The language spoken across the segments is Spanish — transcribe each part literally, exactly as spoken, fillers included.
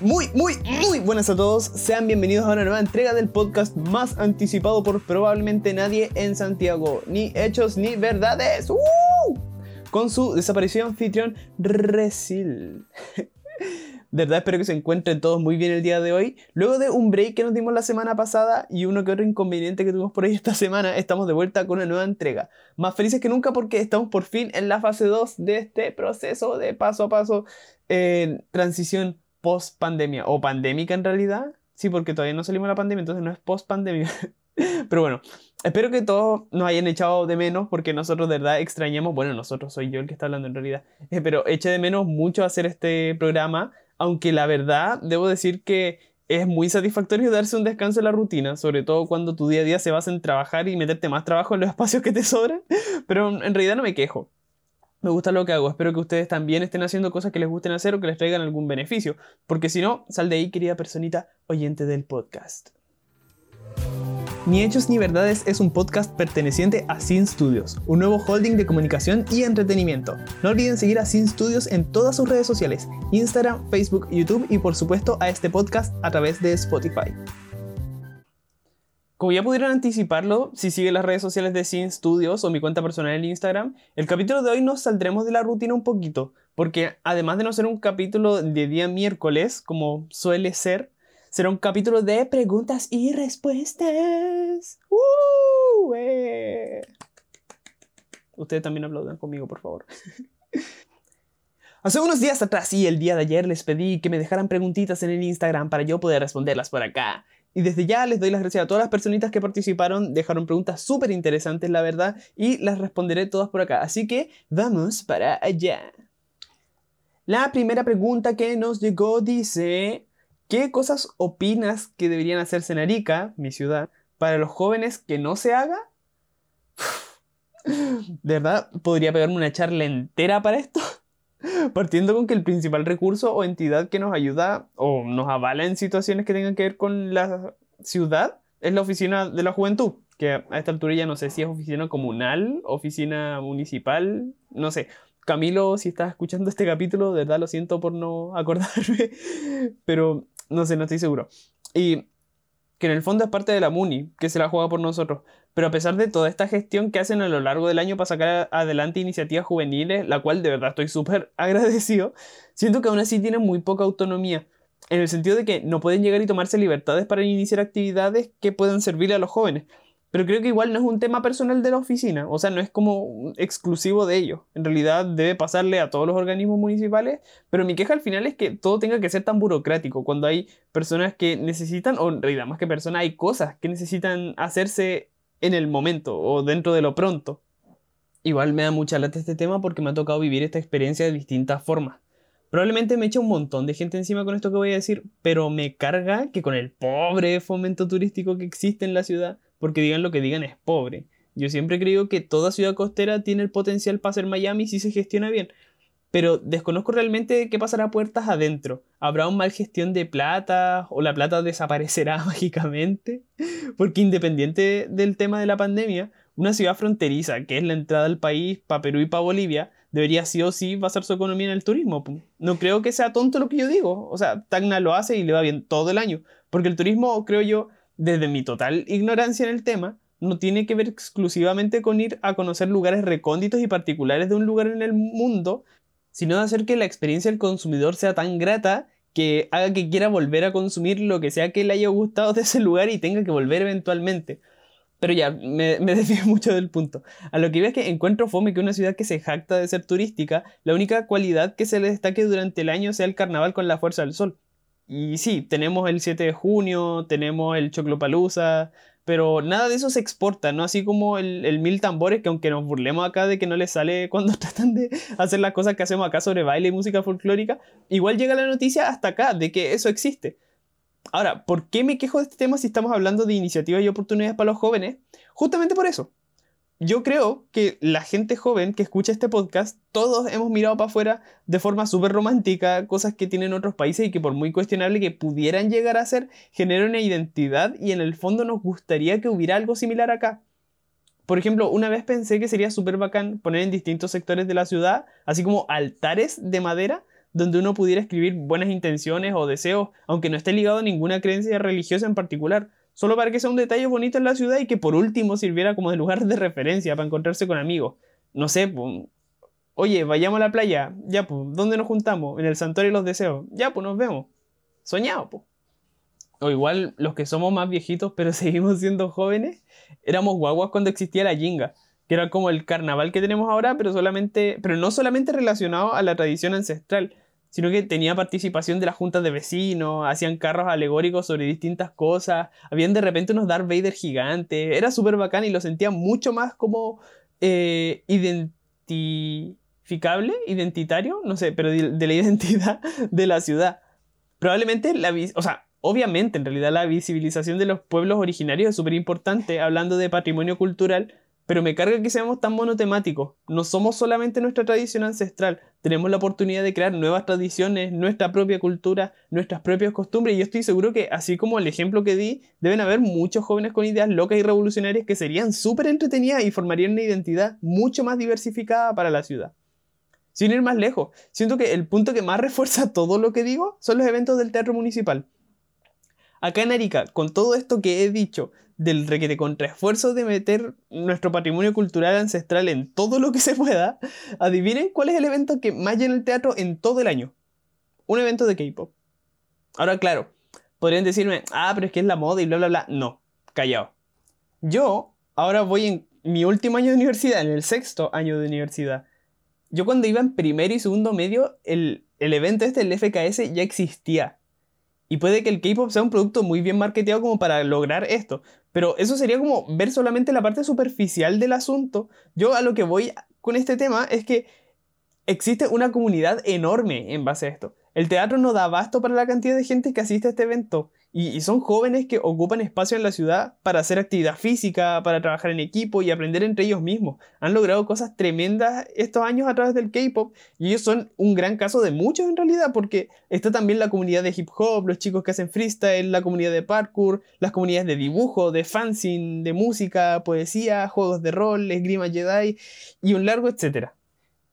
Muy, muy, muy, muy buenas a todos. Sean bienvenidos a una nueva entrega del podcast más anticipado por probablemente nadie en Santiago. Ni hechos ni verdades. ¡Uh! Con su desaparecido anfitrión, Resil. De verdad espero que se encuentren todos muy bien el día de hoy. Luego de un break que nos dimos la semana pasada y uno que otro inconveniente que tuvimos por ahí esta semana, estamos de vuelta con una nueva entrega. Más felices que nunca porque estamos por fin en la fase dos de este proceso de paso a paso en eh, transición post pandemia. O pandémica en realidad. Sí, porque todavía no salimos de la pandemia, entonces no es post pandemia. Pero bueno, espero que todos nos hayan echado de menos porque nosotros de verdad extrañamos. Bueno, nosotros soy yo el que está hablando en realidad. Eh, pero eché de menos mucho hacer este programa. Aunque la verdad, debo decir que es muy satisfactorio darse un descanso en la rutina, sobre todo cuando tu día a día se basa en trabajar y meterte más trabajo en los espacios que te sobran, pero en realidad no me quejo. Me gusta lo que hago, espero que ustedes también estén haciendo cosas que les gusten hacer o que les traigan algún beneficio, porque si no, sal de ahí, querida personita oyente del podcast. Ni Hechos ni Verdades es un podcast perteneciente a Syn Studios, un nuevo holding de comunicación y entretenimiento. No olviden seguir a Syn Studios en todas sus redes sociales, Instagram, Facebook, YouTube y por supuesto a este podcast a través de Spotify. Como ya pudieron anticiparlo, si siguen las redes sociales de Syn Studios o mi cuenta personal en Instagram, el capítulo de hoy nos saldremos de la rutina un poquito, porque además de no ser un capítulo de día miércoles, como suele ser, será un capítulo de preguntas y respuestas. ¡Uh! Eh. Ustedes también aplaudan conmigo, por favor. Hace unos días atrás y el día de ayer les pedí que me dejaran preguntitas en el Instagram para yo poder responderlas por acá. Y desde ya les doy las gracias a todas las personitas que participaron. Dejaron preguntas súper interesantes, la verdad, y las responderé todas por acá. Así que vamos para allá. La primera pregunta que nos llegó dice... ¿Qué cosas opinas que deberían hacerse en Arica, mi ciudad, para los jóvenes que no se haga? De verdad, podría pegarme una charla entera para esto. Partiendo con que el principal recurso o entidad que nos ayuda o nos avala en situaciones que tengan que ver con la ciudad es la oficina de la juventud, que a esta altura ya no sé si es oficina comunal, oficina municipal, no sé. Camilo, si estás escuchando este capítulo, de verdad lo siento por no acordarme, pero no sé, no estoy seguro. Y que en el fondo es parte de la Muni, que se la juega por nosotros. Pero a pesar de toda esta gestión que hacen a lo largo del año para sacar adelante iniciativas juveniles, la cual de verdad estoy súper agradecido, siento que aún así tienen muy poca autonomía, en el sentido de que no pueden llegar y tomarse libertades para iniciar actividades que puedan servirle a los jóvenes. Pero creo que igual no es un tema personal de la oficina, o sea, no es como exclusivo de ellos. En realidad debe pasarle a todos los organismos municipales, pero mi queja al final es que todo tenga que ser tan burocrático, cuando hay personas que necesitan, o en realidad más que personas, hay cosas que necesitan hacerse en el momento, o dentro de lo pronto. Igual me da mucha lata este tema porque me ha tocado vivir esta experiencia de distintas formas. Probablemente me eche un montón de gente encima con esto que voy a decir, pero me carga que con el pobre fomento turístico que existe en la ciudad, porque digan lo que digan es pobre. Yo siempre creo que toda ciudad costera tiene el potencial para ser Miami si se gestiona bien. Pero desconozco realmente qué pasará puertas adentro. ¿Habrá una mal gestión de plata? ¿O la plata desaparecerá mágicamente? Porque independiente del tema de la pandemia, una ciudad fronteriza, que es la entrada al país para Perú y para Bolivia, debería sí o sí basar su economía en el turismo. No creo que sea tonto lo que yo digo. O sea, Tacna lo hace y le va bien todo el año. Porque el turismo, creo yo, desde mi total ignorancia en el tema, no tiene que ver exclusivamente con ir a conocer lugares recónditos y particulares de un lugar en el mundo, sino de hacer que la experiencia del consumidor sea tan grata que haga que quiera volver a consumir lo que sea que le haya gustado de ese lugar y tenga que volver eventualmente. Pero ya, me, me desvío mucho del punto. A lo que iba es que encuentro fome que una ciudad que se jacta de ser turística, la única cualidad que se le destaque durante el año sea el carnaval con la fuerza del sol. Y sí, tenemos el siete de junio, tenemos el Choclopalusa, pero nada de eso se exporta, ¿no? Así como el, el Mil Tambores, que aunque nos burlemos acá de que no les sale cuando tratan de hacer las cosas que hacemos acá sobre baile y música folclórica, igual llega la noticia hasta acá de que eso existe. Ahora, ¿por qué me quejo de este tema si estamos hablando de iniciativas y oportunidades para los jóvenes? Justamente por eso. Yo creo que la gente joven que escucha este podcast, todos hemos mirado para afuera de forma súper romántica cosas que tienen otros países y que por muy cuestionable que pudieran llegar a ser, generan una identidad y en el fondo nos gustaría que hubiera algo similar acá. Por ejemplo, una vez pensé que sería súper bacán poner en distintos sectores de la ciudad, así como altares de madera, donde uno pudiera escribir buenas intenciones o deseos, aunque no esté ligado a ninguna creencia religiosa en particular, solo para que sea un detalle bonito en la ciudad y que por último sirviera como de lugar de referencia para encontrarse con amigos. No sé, pues, oye, vayamos a la playa, ya pues, ¿dónde nos juntamos? En el Santuario de los Deseos, ya pues, nos vemos. Soñado, pues. O igual, los que somos más viejitos pero seguimos siendo jóvenes, éramos guaguas cuando existía la jinga, que era como el carnaval que tenemos ahora, pero, solamente, pero no solamente relacionado a la tradición ancestral, sino que tenía participación de las juntas de vecinos, hacían carros alegóricos sobre distintas cosas, habían de repente unos Darth Vader gigantes, era súper bacán y lo sentía mucho más como eh, identificable, identitario, no sé, pero de, de la identidad de la ciudad. Probablemente, la, o sea, obviamente en realidad la visibilización de los pueblos originarios es súper importante, hablando de patrimonio cultural, pero me carga que seamos tan monotemáticos. No somos solamente nuestra tradición ancestral. Tenemos la oportunidad de crear nuevas tradiciones, nuestra propia cultura, nuestras propias costumbres. Y yo estoy seguro que, así como el ejemplo que di, deben haber muchos jóvenes con ideas locas y revolucionarias que serían súper entretenidas y formarían una identidad mucho más diversificada para la ciudad. Sin ir más lejos, siento que el punto que más refuerza todo lo que digo son los eventos del Teatro Municipal. Acá en Arica, con todo esto que he dicho, del requete contraesfuerzo de meter nuestro patrimonio cultural ancestral en todo lo que se pueda, adivinen cuál es el evento que más llena el teatro en todo el año. Un evento de K-pop. Ahora, claro, podrían decirme, ah, pero es que es la moda y bla, bla, bla. No, callado. Yo ahora voy en mi último año de universidad, en el sexto año de universidad. Yo cuando iba en primero y segundo medio, el, el evento este, el F K S, ya existía. Y puede que el K-pop sea un producto muy bien marketeado como para lograr esto. Pero eso sería como ver solamente la parte superficial del asunto. Yo a lo que voy con este tema es que existe una comunidad enorme en base a esto. El teatro no da abasto para la cantidad de gente que asiste a este evento. Y, y son jóvenes que ocupan espacio en la ciudad para hacer actividad física, para trabajar en equipo y aprender entre ellos mismos. Han logrado cosas tremendas estos años a través del K-pop y ellos son un gran caso de muchos en realidad, porque está también la comunidad de hip hop, los chicos que hacen freestyle, la comunidad de parkour, las comunidades de dibujo, de fanzine, de música, poesía, juegos de rol, esgrima Jedi y un largo etcétera.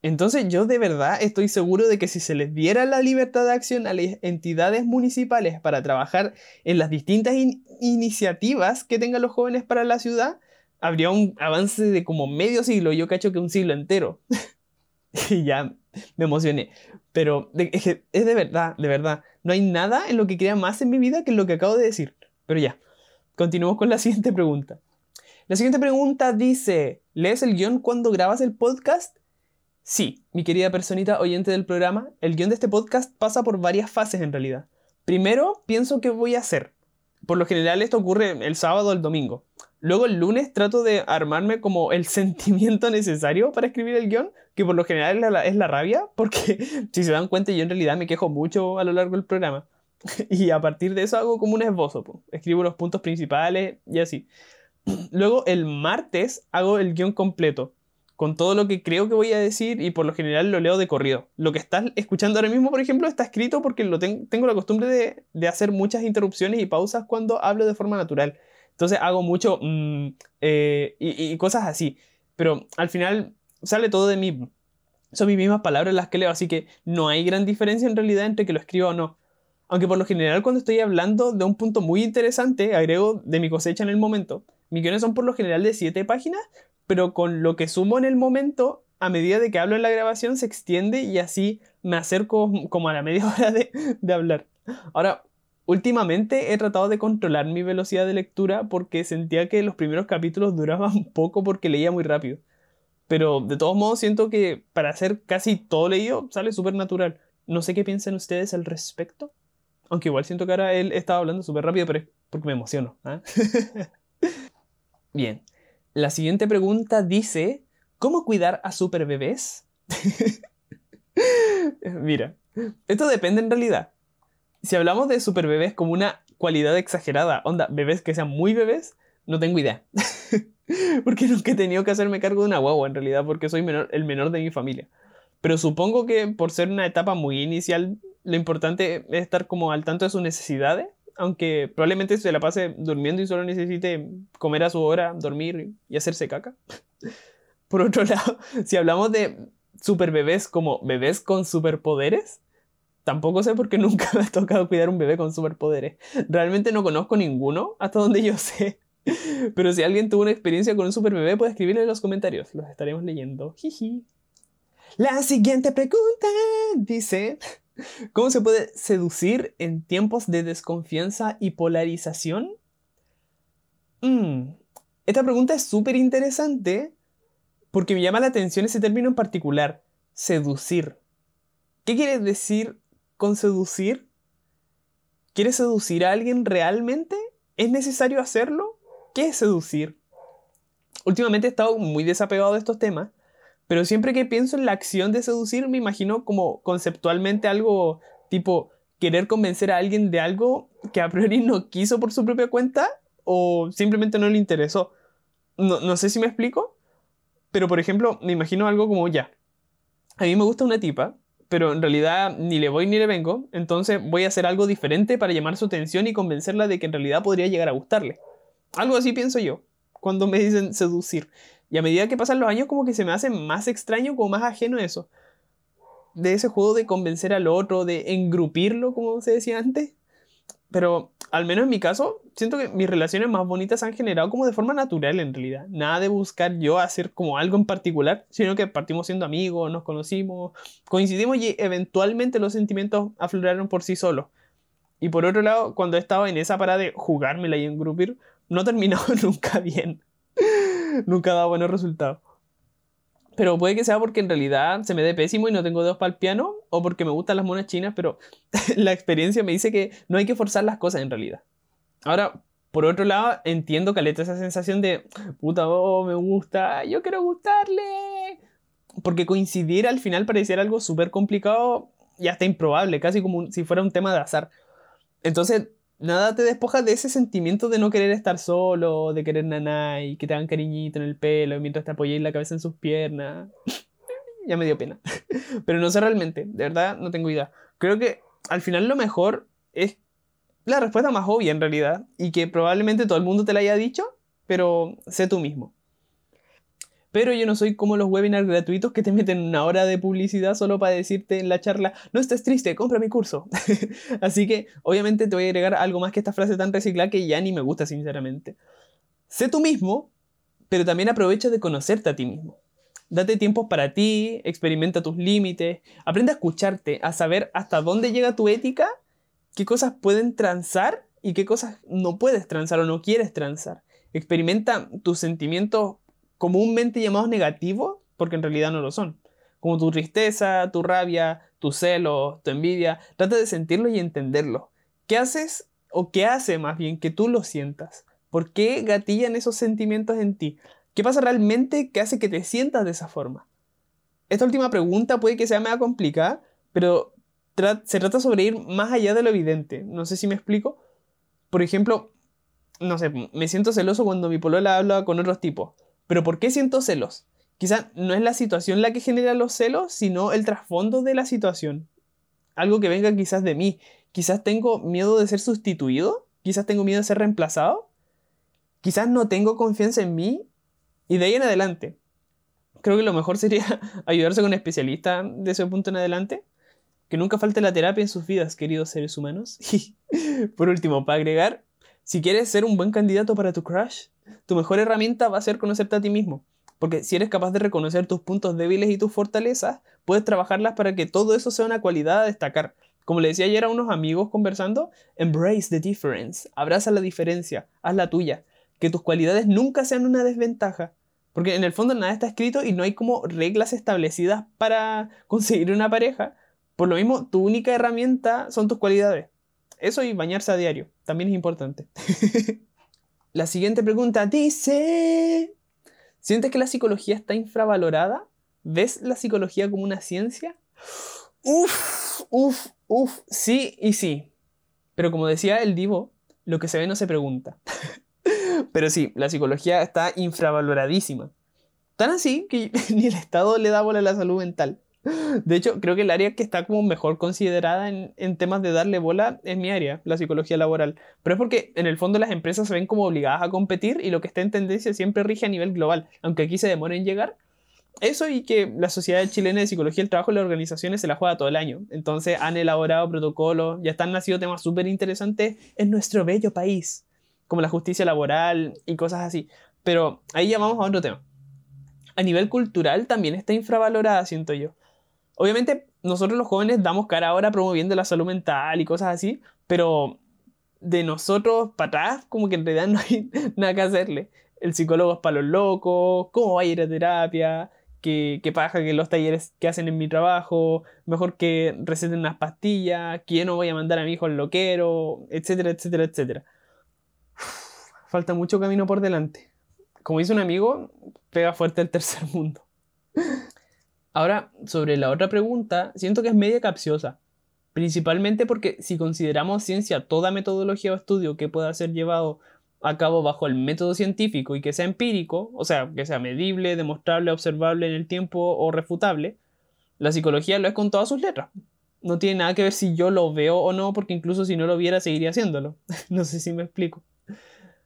Entonces yo de verdad estoy seguro de que si se les diera la libertad de acción a las entidades municipales para trabajar en las distintas in- iniciativas que tengan los jóvenes para la ciudad, habría un avance de como medio siglo, yo cacho que un siglo entero. Y ya me emocioné. Pero de, es, que es de verdad, de verdad. No hay nada en lo que crea más en mi vida que en lo que acabo de decir. Pero ya, continuemos con la siguiente pregunta. La siguiente pregunta dice, ¿lees el guión cuando grabas el podcast? Sí, mi querida personita oyente del programa, el guión de este podcast pasa por varias fases en realidad. Primero, pienso qué voy a hacer. Por lo general esto ocurre el sábado o el domingo. Luego el lunes trato de armarme como el sentimiento necesario para escribir el guión, que por lo general es la, es la rabia, porque si se dan cuenta yo en realidad me quejo mucho a lo largo del programa. Y a partir de eso hago como un esbozo, po. Escribo los puntos principales y así. Luego el martes hago el guión completo, con todo lo que creo que voy a decir y por lo general lo leo de corrido. Lo que estás escuchando ahora mismo, por ejemplo, está escrito porque lo ten- tengo la costumbre de, de hacer muchas interrupciones y pausas cuando hablo de forma natural. Entonces hago mucho mmm, eh, y, y cosas así. Pero al final sale todo de mí. Son mis mismas palabras las que leo, así que no hay gran diferencia en realidad entre que lo escriba o no. Aunque por lo general cuando estoy hablando de un punto muy interesante, agrego de mi cosecha en el momento. Mis guiones son por lo general de siete páginas, pero con lo que sumo en el momento, a medida de que hablo en la grabación, se extiende y así me acerco como a la media hora de, de hablar. Ahora, últimamente he tratado de controlar mi velocidad de lectura porque sentía que los primeros capítulos duraban poco porque leía muy rápido. Pero de todos modos siento que para hacer casi todo leído sale súper natural. No sé qué piensan ustedes al respecto. Aunque igual siento que ahora él estaba hablando súper rápido, pero es porque me emociono, ¿eh? Bien. La siguiente pregunta dice, ¿cómo cuidar a super bebés? Mira, esto depende en realidad. Si hablamos de super bebés como una cualidad exagerada, onda, bebés que sean muy bebés, no tengo idea. Porque nunca he tenido que hacerme cargo de una guagua en realidad, porque soy menor, el menor de mi familia. Pero supongo que por ser una etapa muy inicial, lo importante es estar como al tanto de sus necesidades. Aunque probablemente se la pase durmiendo y solo necesite comer a su hora, dormir y hacerse caca. Por otro lado, si hablamos de super bebés como bebés con superpoderes, tampoco sé porque nunca me ha tocado cuidar un bebé con superpoderes. Realmente no conozco ninguno, hasta donde yo sé. Pero si alguien tuvo una experiencia con un superbebé, puede escribirlo en los comentarios. Los estaremos leyendo. Jiji. La siguiente pregunta dice... ¿Cómo se puede seducir en tiempos de desconfianza y polarización? Mm. Esta pregunta es súper interesante porque me llama la atención ese término en particular. Seducir. ¿Qué quieres decir con seducir? ¿Quieres seducir a alguien realmente? ¿Es necesario hacerlo? ¿Qué es seducir? Últimamente he estado muy desapegado de estos temas, pero siempre que pienso en la acción de seducir me imagino como conceptualmente algo tipo querer convencer a alguien de algo que a priori no quiso por su propia cuenta o simplemente no le interesó. No, no sé si me explico, pero por ejemplo me imagino algo como ya. A mí me gusta una tipa, pero en realidad ni le voy ni le vengo, entonces voy a hacer algo diferente para llamar su atención y convencerla de que en realidad podría llegar a gustarle. Algo así pienso yo cuando me dicen seducir. Y a medida que pasan los años como que se me hace más extraño, como más ajeno eso. De ese juego de convencer al otro, de engrupirlo, como se decía antes. Pero al menos en mi caso, siento que mis relaciones más bonitas se han generado como de forma natural en realidad. Nada de buscar yo hacer como algo en particular, sino que partimos siendo amigos, nos conocimos, coincidimos y eventualmente los sentimientos afloraron por sí solos. Y por otro lado, cuando he estado en esa parada de jugármela y engrupir, no he terminado nunca bien. Nunca ha dado buenos resultados. Pero puede que sea porque en realidad se me dé pésimo y no tengo dedos para el piano, o porque me gustan las monas chinas, pero la experiencia me dice que no hay que forzar las cosas en realidad. Ahora, por otro lado, entiendo, caleta, esa sensación de puta, oh, me gusta, yo quiero gustarle. Porque coincidir al final pareciera algo súper complicado y hasta improbable, casi como si fuera un tema de azar. Entonces... nada te despoja de ese sentimiento de no querer estar solo, de querer naná y que te hagan cariñito en el pelo mientras te apoyáis la cabeza en sus piernas. Ya me dio pena. Pero no sé realmente, de verdad no tengo idea. Creo que al final lo mejor es la respuesta más obvia en realidad y que probablemente todo el mundo te la haya dicho, pero sé tú mismo. Pero yo no soy como los webinars gratuitos que te meten una hora de publicidad solo para decirte en la charla, no estés triste, compra mi curso. Así que, obviamente, te voy a agregar algo más que esta frase tan reciclada que ya ni me gusta, sinceramente. Sé tú mismo, pero también aprovecha de conocerte a ti mismo. Date tiempos para ti, experimenta tus límites, aprende a escucharte, a saber hasta dónde llega tu ética, qué cosas pueden transar y qué cosas no puedes transar o no quieres transar. Experimenta tus sentimientos comúnmente llamados negativos, porque en realidad no lo son. Como tu tristeza, tu rabia, tu celo, tu envidia. Trata de sentirlos y entenderlos. ¿Qué haces o qué hace más bien que tú lo sientas? ¿Por qué gatillan esos sentimientos en ti? ¿Qué pasa realmente que hace que te sientas de esa forma? Esta última pregunta puede que sea media complicada, pero tra- se trata sobre ir más allá de lo evidente. No sé si me explico. Por ejemplo, no sé, me siento celoso cuando mi polola habla con otros tipos. ¿Pero por qué siento celos? Quizás no es la situación la que genera los celos, sino el trasfondo de la situación. Algo que venga quizás de mí. Quizás tengo miedo de ser sustituido. Quizás tengo miedo de ser reemplazado. Quizás no tengo confianza en mí. Y de ahí en adelante. Creo que lo mejor sería ayudarse con un especialista de ese punto en adelante. Que nunca falte la terapia en sus vidas, queridos seres humanos. Y por último, para agregar, si quieres ser un buen candidato para tu crush, tu mejor herramienta va a ser conocerte a ti mismo, porque si eres capaz de reconocer tus puntos débiles y tus fortalezas, puedes trabajarlas para que todo eso sea una cualidad a destacar. Como le decía ayer a unos amigos conversando, embrace the difference, abraza la diferencia, haz la tuya, que tus cualidades nunca sean una desventaja, porque en el fondo nada está escrito y no hay como reglas establecidas para conseguir una pareja. Por lo mismo, tu única herramienta son tus cualidades. Eso y bañarse a diario, también es importante. La siguiente pregunta dice... ¿Sientes que la psicología está infravalorada? ¿Ves la psicología como una ciencia? Uf, uf, uf, sí y sí. Pero como decía el divo, lo que se ve no se pregunta. Pero sí, la psicología está infravaloradísima. Tan así que ni el Estado le da bola a la salud mental. De hecho, creo que el área que está como mejor considerada en, en temas de darle bola es mi área, la psicología laboral. Pero es porque en el fondo las empresas se ven como obligadas a competir y lo que está en tendencia siempre rige a nivel global, aunque aquí se demore en llegar. Eso, y que la Sociedad Chilena de Psicología del Trabajo y las Organizaciones se la juega todo el año. Entonces han elaborado protocolos, ya están nacidos temas súper interesantes en nuestro bello país, como la justicia laboral y cosas así. Pero ahí ya vamos a otro tema. A nivel cultural también está infravalorada, siento yo. Obviamente nosotros los jóvenes damos cara ahora promoviendo la salud mental y cosas así, pero de nosotros para atrás como que en realidad no hay nada que hacerle. El psicólogo es para los locos, cómo va a ir a terapia... Que, que paja que los talleres que hacen en mi trabajo, mejor que receten unas pastillas, que yo no voy a mandar a mi hijo al loquero, etcétera, etcétera, etcétera. Uf, falta mucho camino por delante. Como dice un amigo, pega fuerte el tercer mundo. Ahora, sobre la otra pregunta, siento que es media capciosa, principalmente porque si consideramos ciencia toda metodología o estudio que pueda ser llevado a cabo bajo el método científico y que sea empírico, o sea, que sea medible, demostrable, observable en el tiempo o refutable, la psicología lo es con todas sus letras. No tiene nada que ver si yo lo veo o no, porque incluso si no lo viera seguiría haciéndolo. No sé si me explico.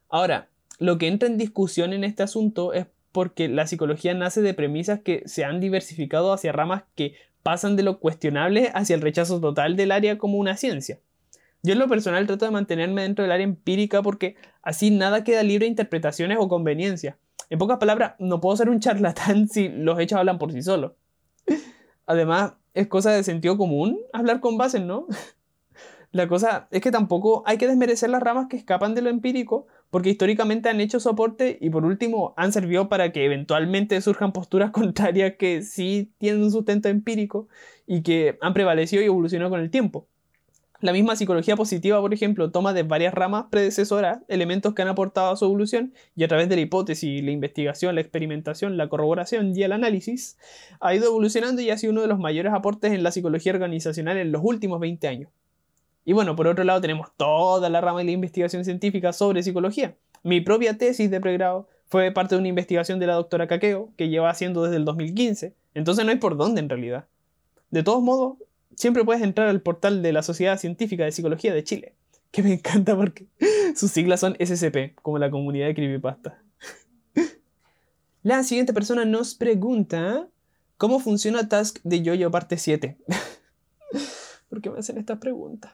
Ahora, lo que entra en discusión en este asunto es porque la psicología nace de premisas que se han diversificado hacia ramas que pasan de lo cuestionable hacia el rechazo total del área como una ciencia. Yo en lo personal trato de mantenerme dentro del área empírica porque así nada queda libre de interpretaciones o conveniencias. En pocas palabras, no puedo ser un charlatán si los hechos hablan por sí solos. Además, es cosa de sentido común hablar con bases, ¿no? La cosa es que tampoco hay que desmerecer las ramas que escapan de lo empírico porque históricamente han hecho soporte y por último han servido para que eventualmente surjan posturas contrarias que sí tienen un sustento empírico y que han prevalecido y evolucionado con el tiempo. La misma psicología positiva, por ejemplo, toma de varias ramas predecesoras elementos que han aportado a su evolución y a través de la hipótesis, la investigación, la experimentación, la corroboración y el análisis ha ido evolucionando y ha sido uno de los mayores aportes en la psicología organizacional en los últimos veinte años. Y bueno, por otro lado tenemos toda la rama de la investigación científica sobre psicología. Mi propia tesis de pregrado fue parte de una investigación de la doctora Caqueo que lleva haciendo desde el dos mil quince, entonces no hay por dónde en realidad. De todos modos, siempre puedes entrar al portal de la Sociedad Científica de Psicología de Chile, que me encanta porque sus siglas son S C P, como la comunidad de Creepypasta. La siguiente persona nos pregunta, ¿cómo funciona Tusk de Yo-Yo parte siete? ¿Por qué me hacen estas preguntas?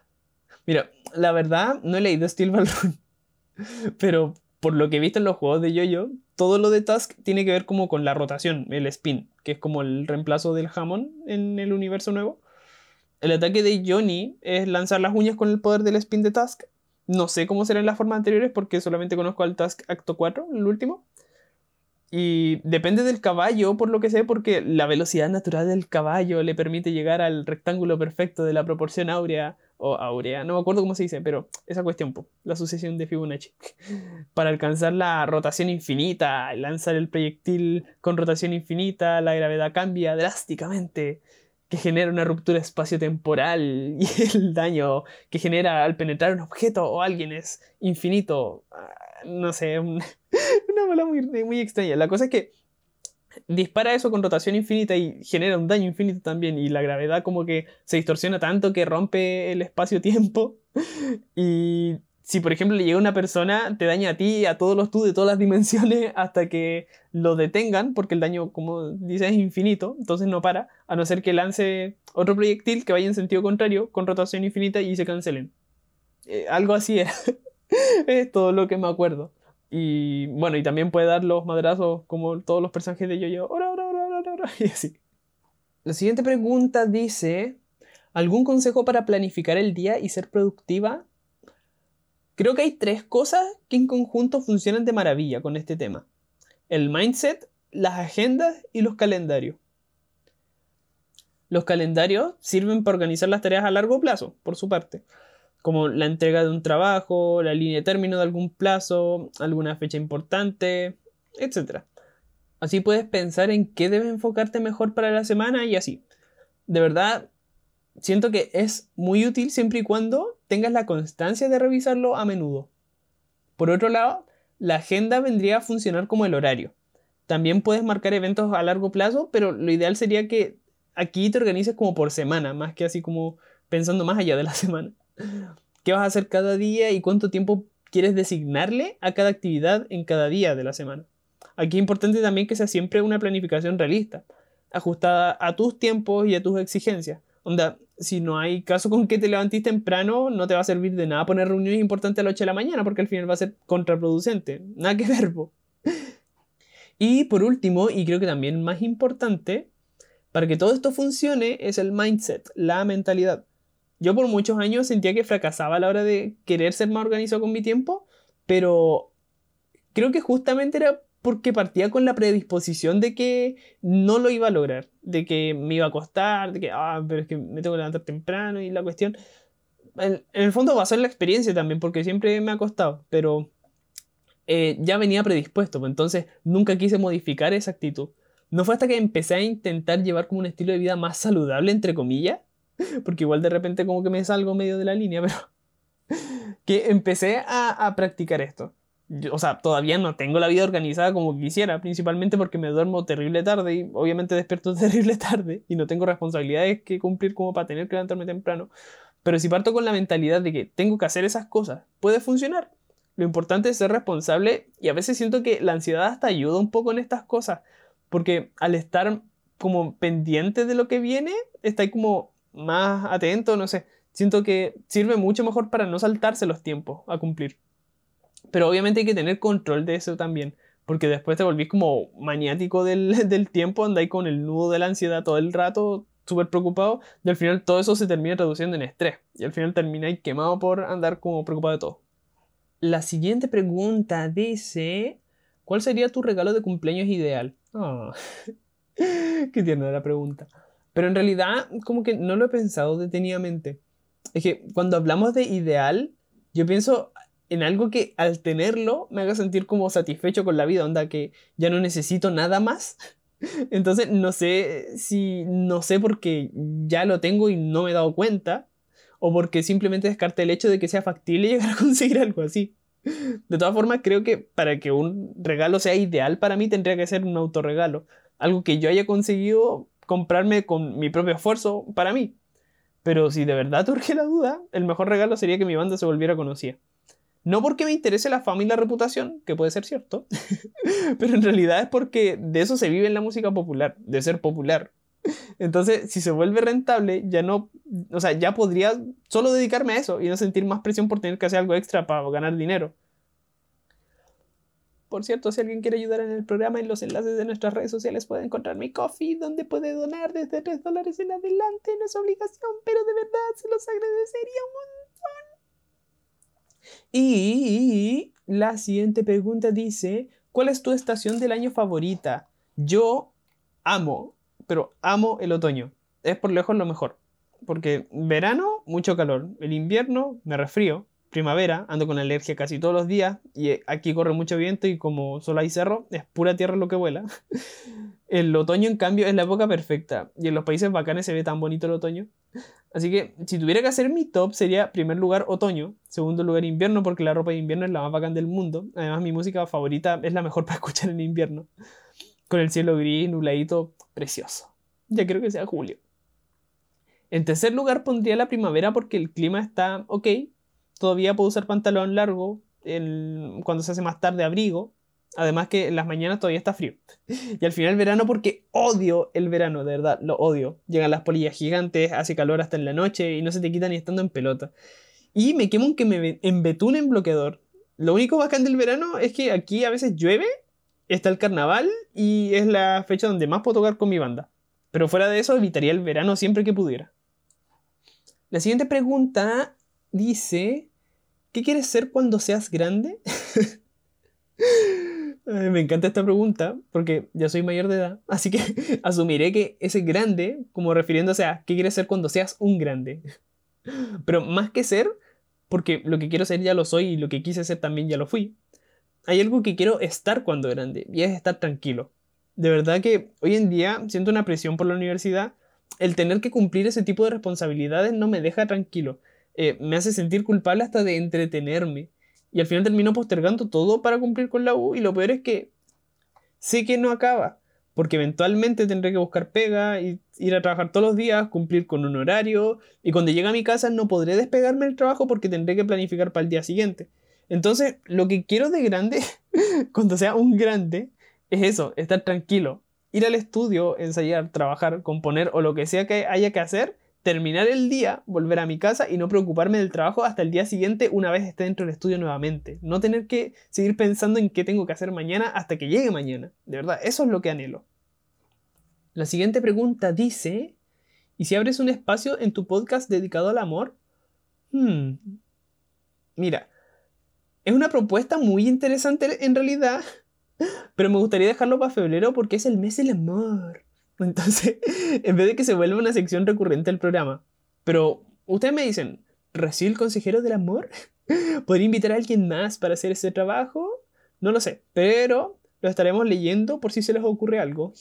Mira, la verdad no he leído Steel Ball Run, pero por lo que he visto en los juegos de Yo-Yo, todo lo de Tusk tiene que ver como con la rotación, el spin, que es como el reemplazo del Hamon en el universo nuevo. El ataque de Johnny es lanzar las uñas con el poder del spin de Tusk. No sé cómo serán las formas anteriores porque solamente conozco al Tusk Acto cuatro, el último. Y depende del caballo, por lo que sé, porque la velocidad natural del caballo le permite llegar al rectángulo perfecto de la proporción áurea o áurea. No me acuerdo cómo se dice, pero esa cuestión, po, la sucesión de Fibonacci. Para alcanzar la rotación infinita, lanzar el proyectil con rotación infinita, la gravedad cambia drásticamente, que genera una ruptura espaciotemporal, y el daño que genera al penetrar un objeto o alguien es infinito. No sé, una bola muy, muy extraña. La cosa es que dispara eso con rotación infinita y genera un daño infinito también, y la gravedad como que se distorsiona tanto que rompe el espacio-tiempo, y si por ejemplo le llega una persona, te daña a ti, a todos los tú de todas las dimensiones hasta que lo detengan, porque el daño, como dice, es infinito, entonces no para, a no ser que lance otro proyectil que vaya en sentido contrario, con rotación infinita y se cancelen. Eh, algo así era. Es todo lo que me acuerdo. Y bueno, y también puede dar los madrazos como todos los personajes de Yo-Yo. ¡Ora, ora, ora, ora, ora! Y así. La siguiente pregunta dice, ¿algún consejo para planificar el día y ser productiva? Creo que hay tres cosas que en conjunto funcionan de maravilla con este tema. El mindset, las agendas y los calendarios. Los calendarios sirven para organizar las tareas a largo plazo, por su parte, como la entrega de un trabajo, la línea de término de algún plazo, alguna fecha importante, etcétera. Así puedes pensar en qué debes enfocarte mejor para la semana y así. De verdad, siento que es muy útil siempre y cuando tengas la constancia de revisarlo a menudo. Por otro lado, la agenda vendría a funcionar como el horario. También puedes marcar eventos a largo plazo, pero lo ideal sería que aquí te organices como por semana, más que así como pensando más allá de la semana. ¿Qué vas a hacer cada día y cuánto tiempo quieres designarle a cada actividad en cada día de la semana? Aquí es importante también que sea siempre una planificación realista, ajustada a tus tiempos y a tus exigencias. Onda, si no hay caso con que te levantís temprano, no te va a servir de nada poner reuniones importantes a las ocho de la mañana, porque al final va a ser contraproducente. Nada que ver, po. Y por último, y creo que también más importante, para que todo esto funcione, es el mindset, la mentalidad. Yo por muchos años sentía que fracasaba a la hora de querer ser más organizado con mi tiempo, pero creo que justamente era porque partía con la predisposición de que no lo iba a lograr, de que me iba a costar, de que, ah, pero es que me tengo que levantar temprano y la cuestión. En, en el fondo va a ser la experiencia también, porque siempre me ha costado, pero eh, ya venía predispuesto, entonces nunca quise modificar esa actitud. No fue hasta que empecé a intentar llevar como un estilo de vida más saludable, entre comillas, porque igual de repente como que me salgo medio de la línea, pero que empecé a, a practicar esto. O sea, todavía no tengo la vida organizada como quisiera, principalmente porque me duermo terrible tarde y obviamente despierto terrible tarde y no tengo responsabilidades que cumplir como para tener que levantarme temprano. Pero si parto con la mentalidad de que tengo que hacer esas cosas, puede funcionar. Lo importante es ser responsable, y a veces siento que la ansiedad hasta ayuda un poco en estas cosas, porque al estar como pendiente de lo que viene, está ahí como más atento, no sé. Siento que sirve mucho mejor para no saltarse los tiempos a cumplir. Pero obviamente hay que tener control de eso también, porque después te volvís como maniático del, del tiempo, andáis con el nudo de la ansiedad todo el rato, súper preocupado, y al final todo eso se termina reduciendo en estrés, y al final termináis quemado por andar como preocupado de todo. La siguiente pregunta dice, ¿cuál sería tu regalo de cumpleaños ideal? Oh, qué tierna la pregunta. Pero en realidad como que no lo he pensado detenidamente. Es que cuando hablamos de ideal, yo pienso en algo que al tenerlo me haga sentir como satisfecho con la vida, onda que ya no necesito nada más. Entonces no sé si, no sé porque ya lo tengo y no me he dado cuenta, o porque simplemente descarté el hecho de que sea factible llegar a conseguir algo así. De todas formas, creo que para que un regalo sea ideal para mí tendría que ser un autorregalo, algo que yo haya conseguido comprarme con mi propio esfuerzo para mí. Pero si de verdad te urge la duda, el mejor regalo sería que mi banda se volviera conocida. No porque me interese la fama y la reputación, que puede ser cierto, pero en realidad es porque de eso se vive en la música popular, de ser popular. Entonces, si se vuelve rentable, ya no, o sea, ya podría solo dedicarme a eso y no sentir más presión por tener que hacer algo extra para ganar dinero. Por cierto, si alguien quiere ayudar en el programa, en los enlaces de nuestras redes sociales puede encontrar mi Ko-fi, donde puede donar desde tres dólares en adelante. No es obligación, pero de verdad se los agradecería un montón. Y la siguiente pregunta dice, ¿cuál es tu estación del año favorita? Yo amo, pero amo el otoño. Es por lejos lo mejor. Porque verano, mucho calor. El invierno, me resfrío. Primavera, ando con alergia casi todos los días. Y aquí corre mucho viento y como solo hay cerro, es pura tierra lo que vuela. El otoño, en cambio, es la época perfecta. Y en los países bacanes se ve tan bonito el otoño. Así que, si tuviera que hacer mi top, sería primer lugar otoño, segundo lugar invierno, porque la ropa de invierno es la más bacán del mundo. Además, mi música favorita es la mejor para escuchar en invierno. Con el cielo gris, nubladito, precioso. Ya creo que sea julio. En tercer lugar pondría la primavera porque el clima está ok. Todavía puedo usar pantalón largo, el, cuando se hace más tarde abrigo. Además que en las mañanas todavía está frío. Y al final el verano porque odio el verano, de verdad, lo odio. Llegan las polillas gigantes, hace calor hasta en la noche y no se te quita ni estando en pelota. Y me quemo aunque me embetunen en bloqueador. Lo único bacán del verano es que aquí a veces llueve, está el carnaval y es la fecha donde más puedo tocar con mi banda. Pero fuera de eso evitaría el verano siempre que pudiera. La siguiente pregunta dice, ¿qué quieres ser cuando seas grande? Me encanta esta pregunta porque ya soy mayor de edad, así que asumiré que ese grande, como refiriéndose a qué quieres ser cuando seas un grande. Pero más que ser, porque lo que quiero ser ya lo soy y lo que quise ser también ya lo fui, hay algo que quiero estar cuando grande y es estar tranquilo. De verdad que hoy en día siento una presión por la universidad, el tener que cumplir ese tipo de responsabilidades no me deja tranquilo, eh, me hace sentir culpable hasta de entretenerme. Y al final termino postergando todo para cumplir con la U. Y lo peor es que sé que no acaba. Porque eventualmente tendré que buscar pega, y ir a trabajar todos los días, cumplir con un horario. Y cuando llegue a mi casa no podré despegarme del trabajo porque tendré que planificar para el día siguiente. Entonces, lo que quiero de grande, cuando sea un grande, es eso, estar tranquilo, ir al estudio, ensayar, trabajar, componer o lo que sea que haya que hacer, terminar el día, volver a mi casa y no preocuparme del trabajo hasta el día siguiente una vez esté dentro del estudio nuevamente. No tener que seguir pensando en qué tengo que hacer mañana hasta que llegue mañana. De verdad, eso es lo que anhelo. La siguiente pregunta dice, ¿y si abres un espacio en tu podcast dedicado al amor? Hmm. Mira, es una propuesta muy interesante en realidad, pero me gustaría dejarlo para febrero porque es el mes del amor. Entonces, en vez de que se vuelva una sección recurrente del programa. Pero ustedes me dicen, ¿recibo el consejero del amor? ¿Podría invitar a alguien más para hacer ese trabajo? No lo sé, pero lo estaremos leyendo por si se les ocurre algo.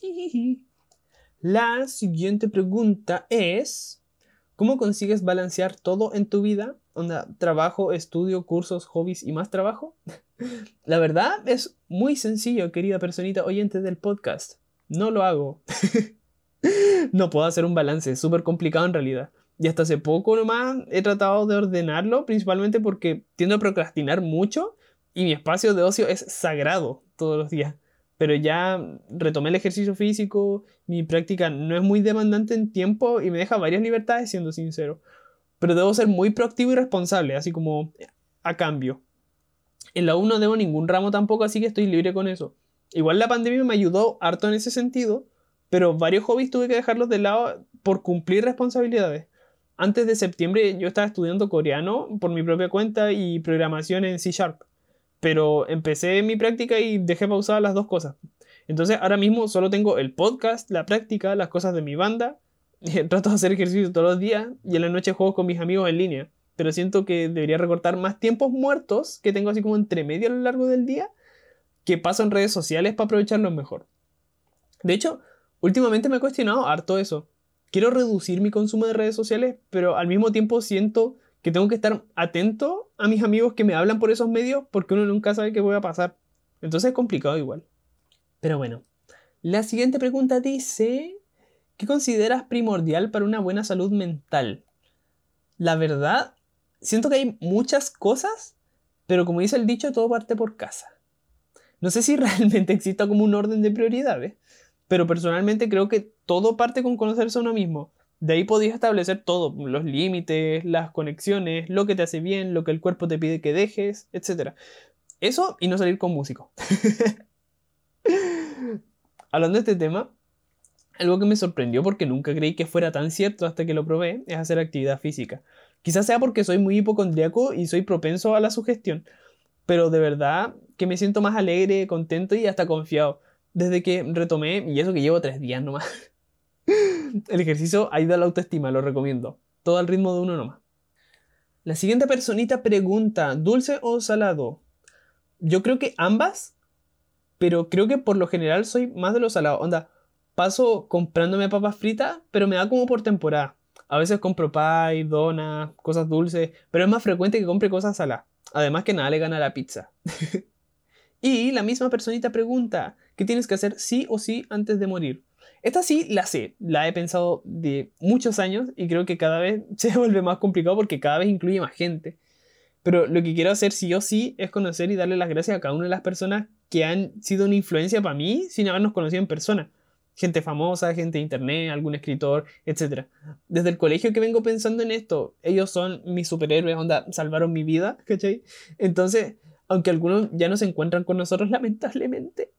La siguiente pregunta es, ¿cómo consigues balancear todo en tu vida? Onda, trabajo, estudio, cursos, hobbies y más trabajo. La verdad es muy sencillo, querida personita oyente del podcast. No lo hago. No puedo hacer un balance, es súper complicado en realidad. Y hasta hace poco nomás he tratado de ordenarlo, principalmente porque tiendo a procrastinar mucho y mi espacio de ocio es sagrado todos los días. Pero ya retomé el ejercicio físico, mi práctica no es muy demandante en tiempo y me deja varias libertades, siendo sincero. Pero debo ser muy proactivo y responsable, así como a cambio. En la U no debo ningún ramo tampoco, así que estoy libre con eso. Igual la pandemia me ayudó harto en ese sentido, pero varios hobbies tuve que dejarlos de lado por cumplir responsabilidades. Antes de septiembre yo estaba estudiando coreano por mi propia cuenta y programación en C Sharp, pero empecé mi práctica y dejé pausadas las dos cosas. Entonces ahora mismo solo tengo el podcast, la práctica, las cosas de mi banda, trato de hacer ejercicio todos los días y en la noche juego con mis amigos en línea, pero siento que debería recortar más tiempos muertos que tengo así como entre medio a lo largo del día, que paso en redes sociales para aprovecharlo mejor. De hecho, últimamente me he cuestionado harto eso. Quiero reducir mi consumo de redes sociales, pero al mismo tiempo siento que tengo que estar atento a mis amigos que me hablan por esos medios porque uno nunca sabe qué voy a pasar. Entonces es complicado igual. Pero bueno, la siguiente pregunta dice, ¿qué consideras primordial para una buena salud mental? La verdad, siento que hay muchas cosas, pero como dice el dicho, todo parte por casa. No sé si realmente exista como un orden de prioridades, pero personalmente creo que todo parte con conocerse a uno mismo. De ahí podías establecer todo, los límites, las conexiones, lo que te hace bien, lo que el cuerpo te pide que dejes, etcétera. Eso y no salir con músicos. Hablando de este tema, algo que me sorprendió porque nunca creí que fuera tan cierto hasta que lo probé, es hacer actividad física. Quizás sea porque soy muy hipocondríaco y soy propenso a la sugestión, pero de verdad que me siento más alegre, contento y hasta confiado desde que retomé, y eso que llevo tres días nomás. El ejercicio ayuda a la autoestima, lo recomiendo. Todo al ritmo de uno nomás. La siguiente personita pregunta, ¿dulce o salado? Yo creo que ambas, pero creo que por lo general soy más de lo salado. Onda, paso comprándome papas fritas, pero me da como por temporada. A veces compro pie, donas, cosas dulces, pero es más frecuente que compre cosas saladas. Además que nada le gana a la pizza. Y la misma personita pregunta, ¿qué tienes que hacer sí o sí antes de morir? Esta sí la sé, la he pensado de muchos años y creo que cada vez se vuelve más complicado porque cada vez incluye más gente. Pero lo que quiero hacer sí o sí es conocer y darle las gracias a cada una de las personas que han sido una influencia para mí sin habernos conocido en persona. Gente famosa, gente de internet, algún escritor, etcétera. Desde el colegio que vengo pensando en esto, ellos son mis superhéroes, onda, salvaron mi vida, ¿cachai? Entonces, aunque algunos ya no se encuentran con nosotros, lamentablemente,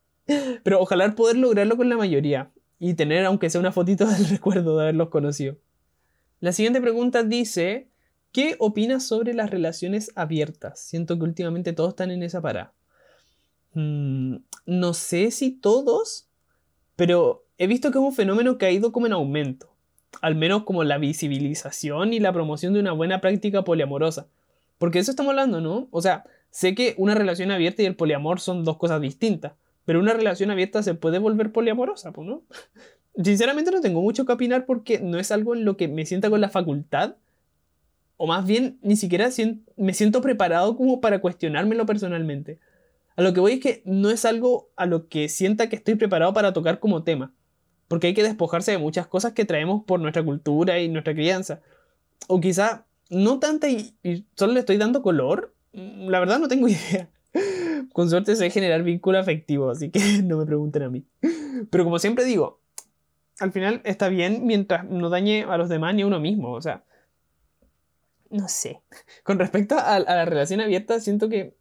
pero ojalá poder lograrlo con la mayoría y tener, aunque sea una fotito del recuerdo de haberlos conocido. La siguiente pregunta dice, ¿qué opinas sobre las relaciones abiertas? Siento que últimamente todos están en esa parada. Mm, no sé si todos, pero he visto que es un fenómeno que ha ido como en aumento, al menos como la visibilización y la promoción de una buena práctica poliamorosa. Porque de eso estamos hablando, ¿no? O sea, sé que una relación abierta y el poliamor son dos cosas distintas, pero una relación abierta se puede volver poliamorosa, ¿no? Sinceramente no tengo mucho que opinar porque no es algo en lo que me sienta con la facultad, o más bien ni siquiera me siento preparado como para cuestionármelo personalmente. A lo que voy es que no es algo a lo que sienta que estoy preparado para tocar como tema, porque hay que despojarse de muchas cosas que traemos por nuestra cultura y nuestra crianza. O quizá no tanta y, y solo le estoy dando color, la verdad no tengo idea. Con suerte sé generar vínculo afectivo, así que no me pregunten a mí. Pero como siempre digo, al final está bien mientras no dañe a los demás ni a uno mismo. O sea, no sé. Con respecto a, a la relación abierta, siento que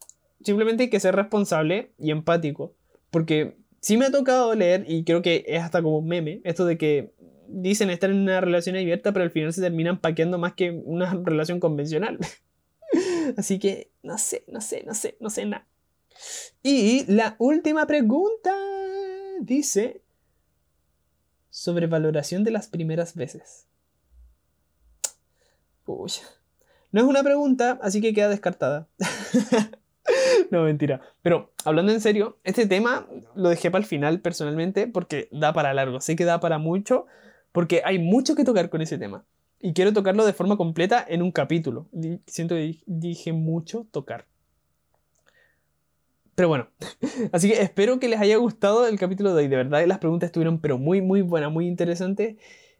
simplemente hay que ser responsable y empático. Porque sí me ha tocado leer, y creo que es hasta como un meme, esto de que dicen estar en una relación abierta, pero al final se terminan paqueando más que una relación convencional. Así que no sé, no sé, no sé, no sé nada. Y la última pregunta dice... sobrevaloración de las primeras veces. Uy. No es una pregunta, así que queda descartada. No, mentira. Pero, hablando en serio, este tema lo dejé para el final personalmente porque da para largo. Sé que da para mucho porque hay mucho que tocar con ese tema. Y quiero tocarlo de forma completa en un capítulo. Siento que dije mucho tocar. Pero bueno, así que espero que les haya gustado el capítulo de hoy. De verdad, las preguntas estuvieron pero muy, muy buenas, muy interesantes.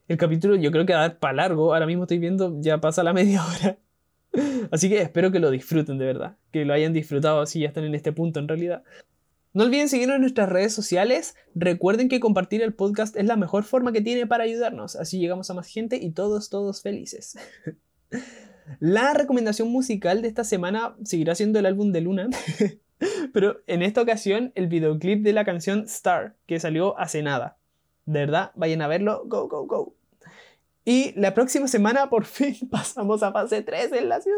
El capítulo yo creo que va a dar para largo. Ahora mismo estoy viendo, ya pasa la media hora. Así que espero que lo disfruten, de verdad. Que lo hayan disfrutado, si ya están en este punto en realidad. No olviden seguirnos en nuestras redes sociales. Recuerden que compartir el podcast es la mejor forma que tiene para ayudarnos. Así llegamos a más gente y todos, todos felices. La recomendación musical de esta semana seguirá siendo el álbum de Luna. Pero en esta ocasión el videoclip de la canción Star, que salió hace nada. De verdad, vayan a verlo. Go, go, go. Y la próxima semana por fin pasamos a fase tres en la ciudad.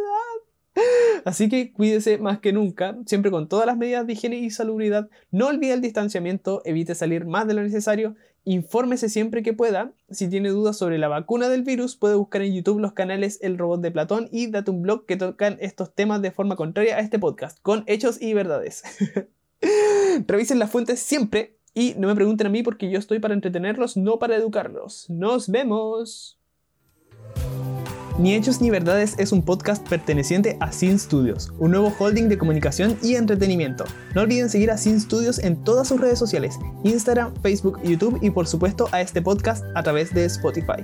Así que cuídese más que nunca, siempre con todas las medidas de higiene y salubridad. No olvide el distanciamiento, evite salir más de lo necesario. Infórmese siempre que pueda. Si tiene dudas sobre la vacuna del virus, puede buscar en YouTube los canales El Robot de Platón y Date un Blog, que tocan estos temas de forma contraria a este podcast, con hechos y verdades. Revisen las fuentes siempre y no me pregunten a mí porque yo estoy para entretenerlos, no para educarlos. ¡Nos vemos! Ni Hechos ni Verdades es un podcast perteneciente a Syn Studios, un nuevo holding de comunicación y entretenimiento. No olviden seguir a Syn Studios en todas sus redes sociales, Instagram, Facebook, YouTube y por supuesto a este podcast a través de Spotify.